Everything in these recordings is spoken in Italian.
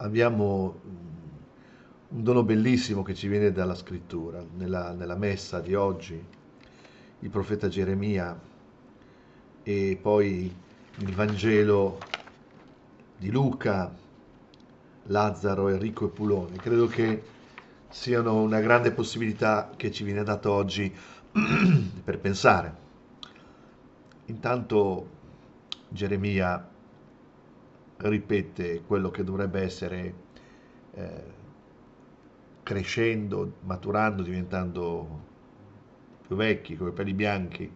abbiamo un dono bellissimo che ci viene dalla scrittura. Nella messa di oggi, il profeta Geremia e poi il Vangelo di Luca, Lazzaro e ricco Epulone, credo che siano una grande possibilità che ci viene data oggi per pensare. Intanto Geremia ripete quello che dovrebbe essere crescendo, maturando, diventando più vecchi, con i peli bianchi,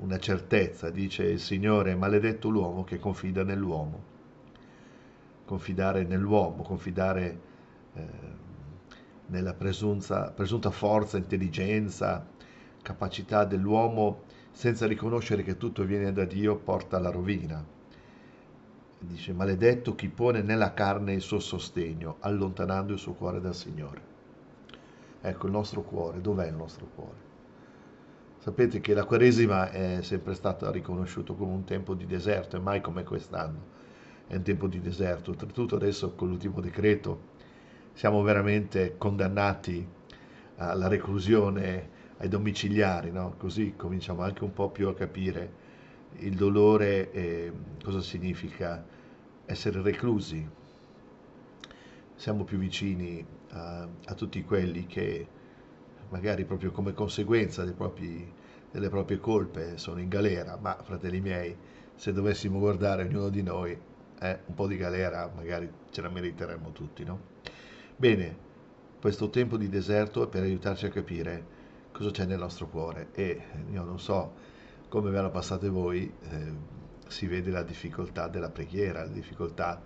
una certezza. Dice: il Signore, maledetto l'uomo che confida nell'uomo. Confidare nell'uomo, confidare nella presunta forza, intelligenza, capacità dell'uomo, senza riconoscere che tutto viene da Dio, porta alla rovina. Dice: maledetto chi pone nella carne il suo sostegno, allontanando il suo cuore dal Signore. Ecco, il nostro cuore, dov'è il nostro cuore? Sapete che la Quaresima è sempre stata riconosciuta come un tempo di deserto, e mai come quest'anno è un tempo di deserto. Oltretutto adesso, con l'ultimo decreto, siamo veramente condannati alla reclusione, ai domiciliari, no? Così cominciamo anche un po' più a capire il dolore e cosa significa essere reclusi. Siamo più vicini a tutti quelli che magari proprio come conseguenza delle proprie colpe sono in galera. Ma, fratelli miei, se dovessimo guardare ognuno di noi, un po' di galera magari ce la meriteremmo tutti, no? Bene, questo tempo di deserto è per aiutarci a capire cosa c'è nel nostro cuore, e io non so come ve la passate voi, si vede la difficoltà della preghiera, la difficoltà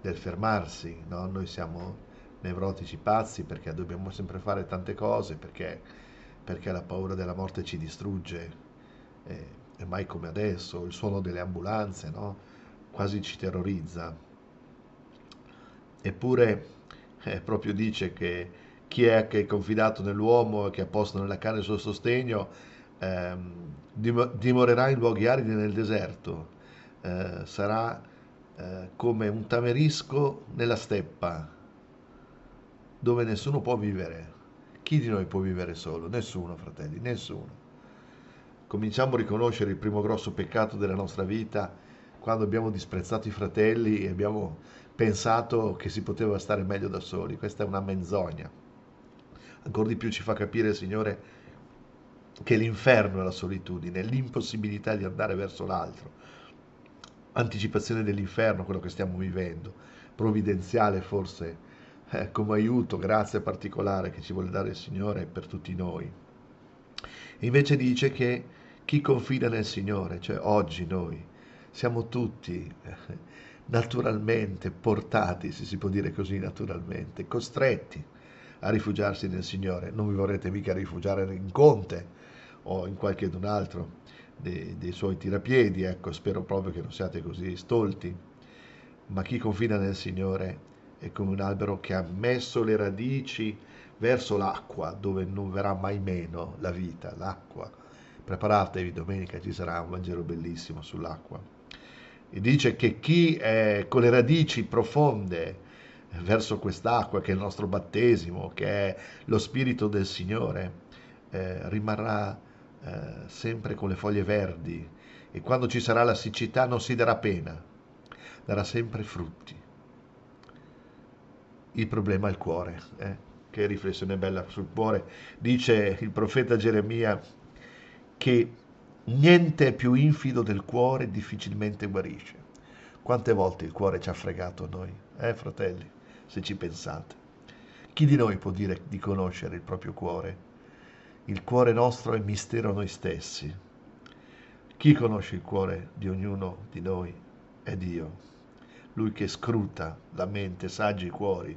del fermarsi, no? Noi siamo nevrotici pazzi perché dobbiamo sempre fare tante cose, perché la paura della morte ci distrugge, e mai come adesso il suono delle ambulanze, no? Quasi ci terrorizza. Eppure proprio dice che chi è che è confidato nell'uomo e che ha posto nella carne il suo sostegno dimorerà in luoghi aridi nel deserto, sarà come un tamerisco nella steppa dove nessuno può vivere. Chi di noi può vivere solo? Nessuno, fratelli, nessuno. Cominciamo a riconoscere il primo grosso peccato della nostra vita, quando abbiamo disprezzato i fratelli e abbiamo pensato che si poteva stare meglio da soli. Questa è una menzogna. Ancora di più ci fa capire il Signore che l'inferno è la solitudine, l'impossibilità di andare verso l'altro. Anticipazione dell'inferno, quello che stiamo vivendo, provvidenziale forse, come aiuto, grazie particolare che ci vuole dare il Signore per tutti noi. E invece dice che chi confida nel Signore, cioè oggi noi, siamo tutti naturalmente portati, se si può dire così, naturalmente, costretti a rifugiarsi nel Signore. Non vi vorrete mica rifugiare in Conte o in qualche d'un altro dei suoi tirapiedi, ecco, spero proprio che non siate così stolti. Ma chi confida nel Signore è come un albero che ha messo le radici verso l'acqua, dove non verrà mai meno la vita, l'acqua. Preparatevi, domenica ci sarà un Vangelo bellissimo sull'acqua. E dice che chi è con le radici profonde verso quest'acqua, che è il nostro battesimo, che è lo Spirito del Signore, rimarrà sempre con le foglie verdi, e quando ci sarà la siccità non si darà pena, darà sempre frutti. Il problema è il cuore. Che riflessione bella sul cuore. Dice il profeta Geremia che niente è più infido del cuore, difficilmente guarisce. Quante volte il cuore ci ha fregato noi, fratelli, se ci pensate. Chi di noi può dire di conoscere il proprio cuore? Il cuore nostro è mistero a noi stessi. Chi conosce il cuore di ognuno di noi è Dio, Lui che scruta la mente, saggi i cuori,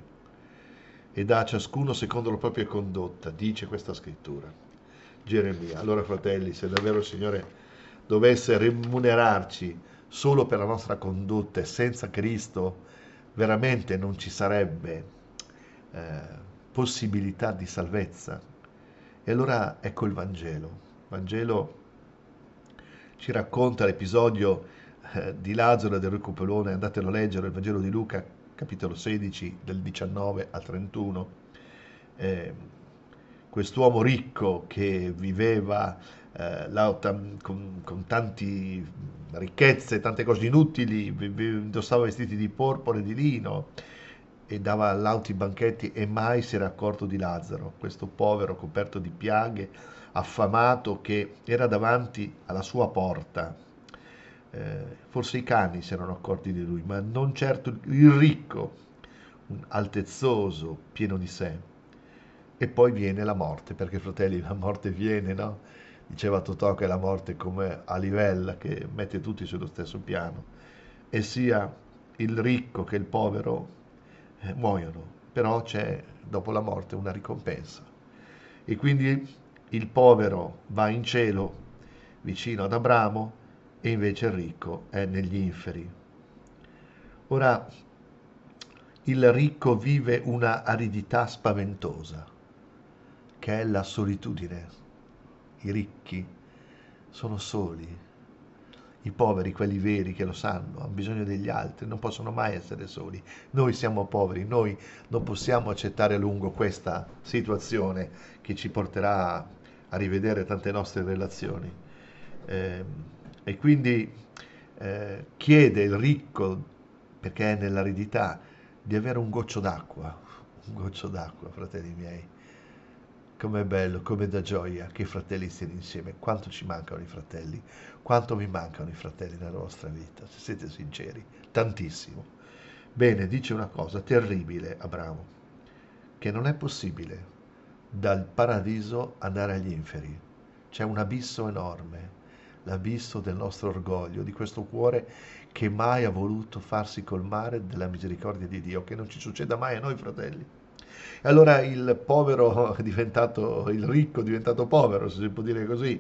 e dà a ciascuno secondo la propria condotta, dice questa scrittura, Geremia. Allora, fratelli, se davvero il Signore dovesse remunerarci solo per la nostra condotta, e senza Cristo veramente non ci sarebbe possibilità di salvezza. E allora ecco il Vangelo. Il Vangelo ci racconta l'episodio di Lazzaro e del ricco Epulone. Andatelo a leggere, il Vangelo di Luca capitolo 16, del 19 al 31, quest'uomo ricco che viveva con tante ricchezze, tante cose inutili, indossava vestiti di porpora e di lino e dava lauti banchetti e mai si era accorto di Lazzaro, questo povero coperto di piaghe, affamato, che era davanti alla sua porta. Forse i cani si erano accorti di lui, ma non certo il ricco, un altezzoso, pieno di sé. E poi viene la morte, perché fratelli, la morte viene, no? Diceva Totò che la morte è come a livella che mette tutti sullo stesso piano, e sia il ricco che il povero muoiono, però c'è dopo la morte una ricompensa, e quindi il povero va in cielo vicino ad Abramo e invece il ricco è negli inferi. Ora, il ricco vive una aridità spaventosa, che è la solitudine. I ricchi sono soli, i poveri, quelli veri che lo sanno, hanno bisogno degli altri, non possono mai essere soli. Noi siamo poveri, noi non possiamo accettare a lungo questa situazione che ci porterà a rivedere tante nostre relazioni. E quindi chiede il ricco, perché è nell'aridità, di avere un goccio d'acqua, fratelli miei. Com'è bello, come da gioia che i fratelli stiano insieme. Quanto ci mancano i fratelli, quanto mi mancano i fratelli nella nostra vita, se siete sinceri, tantissimo. Bene, dice una cosa terribile Abramo, che non è possibile dal paradiso andare agli inferi. C'è un abisso enorme, l'abisso del nostro orgoglio, di questo cuore che mai ha voluto farsi colmare della misericordia di Dio, che non ci succeda mai a noi, fratelli. E allora il povero è diventato, il ricco è diventato povero, se si può dire così,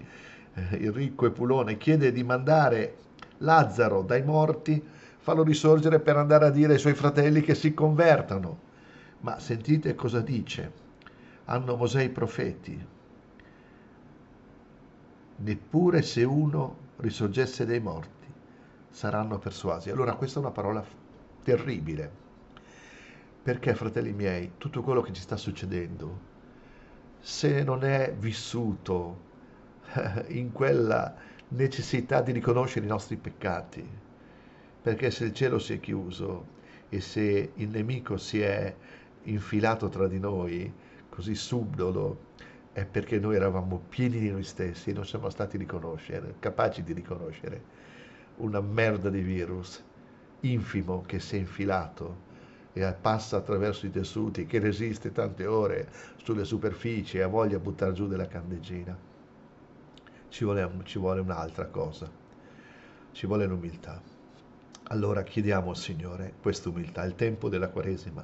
il ricco Epulone chiede di mandare Lazzaro dai morti, farlo risorgere per andare a dire ai suoi fratelli che si convertano. Ma sentite cosa dice: hanno Mosè i profeti, neppure se uno risorgesse dai morti saranno persuasi. Allora questa è una parola terribile. Perché, fratelli miei, tutto quello che ci sta succedendo, se non è vissuto in quella necessità di riconoscere i nostri peccati, perché se il cielo si è chiuso e se il nemico si è infilato tra di noi, così subdolo, è perché noi eravamo pieni di noi stessi e non siamo stati capaci di riconoscere una merda di virus infimo che si è infilato e passa attraverso i tessuti, che resiste tante ore sulle superfici e ha voglia di buttare giù della candeggina. Ci vuole un'altra cosa, ci vuole l'umiltà. Allora chiediamo al Signore quest'umiltà. È il tempo della Quaresima,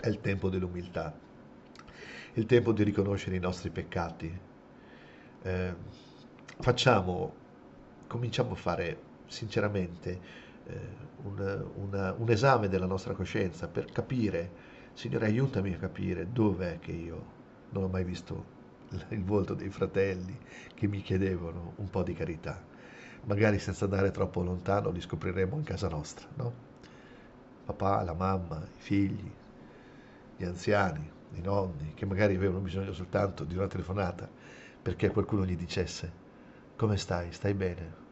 è il tempo dell'umiltà, è il tempo di riconoscere i nostri peccati. Cominciamo a fare sinceramente un esame della nostra coscienza per capire: Signore, aiutami a capire dov'è che io non ho mai visto il volto dei fratelli che mi chiedevano un po' di carità. Magari senza andare troppo lontano li scopriremo in casa nostra, no? Papà, la mamma, i figli, gli anziani, i nonni, che magari avevano bisogno soltanto di una telefonata perché qualcuno gli dicesse: come stai? Stai bene?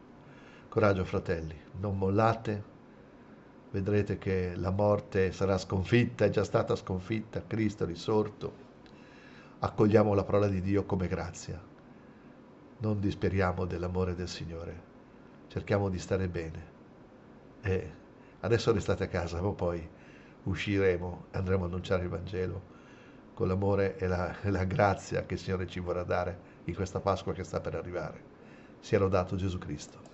Coraggio, fratelli, non mollate, vedrete che la morte sarà sconfitta, è già stata sconfitta, Cristo è risorto. Accogliamo la parola di Dio come grazia, non disperiamo dell'amore del Signore, cerchiamo di stare bene. E adesso restate a casa, ma poi usciremo e andremo a annunciare il Vangelo con l'amore e la grazia che il Signore ci vorrà dare in questa Pasqua che sta per arrivare. Sia lodato Gesù Cristo.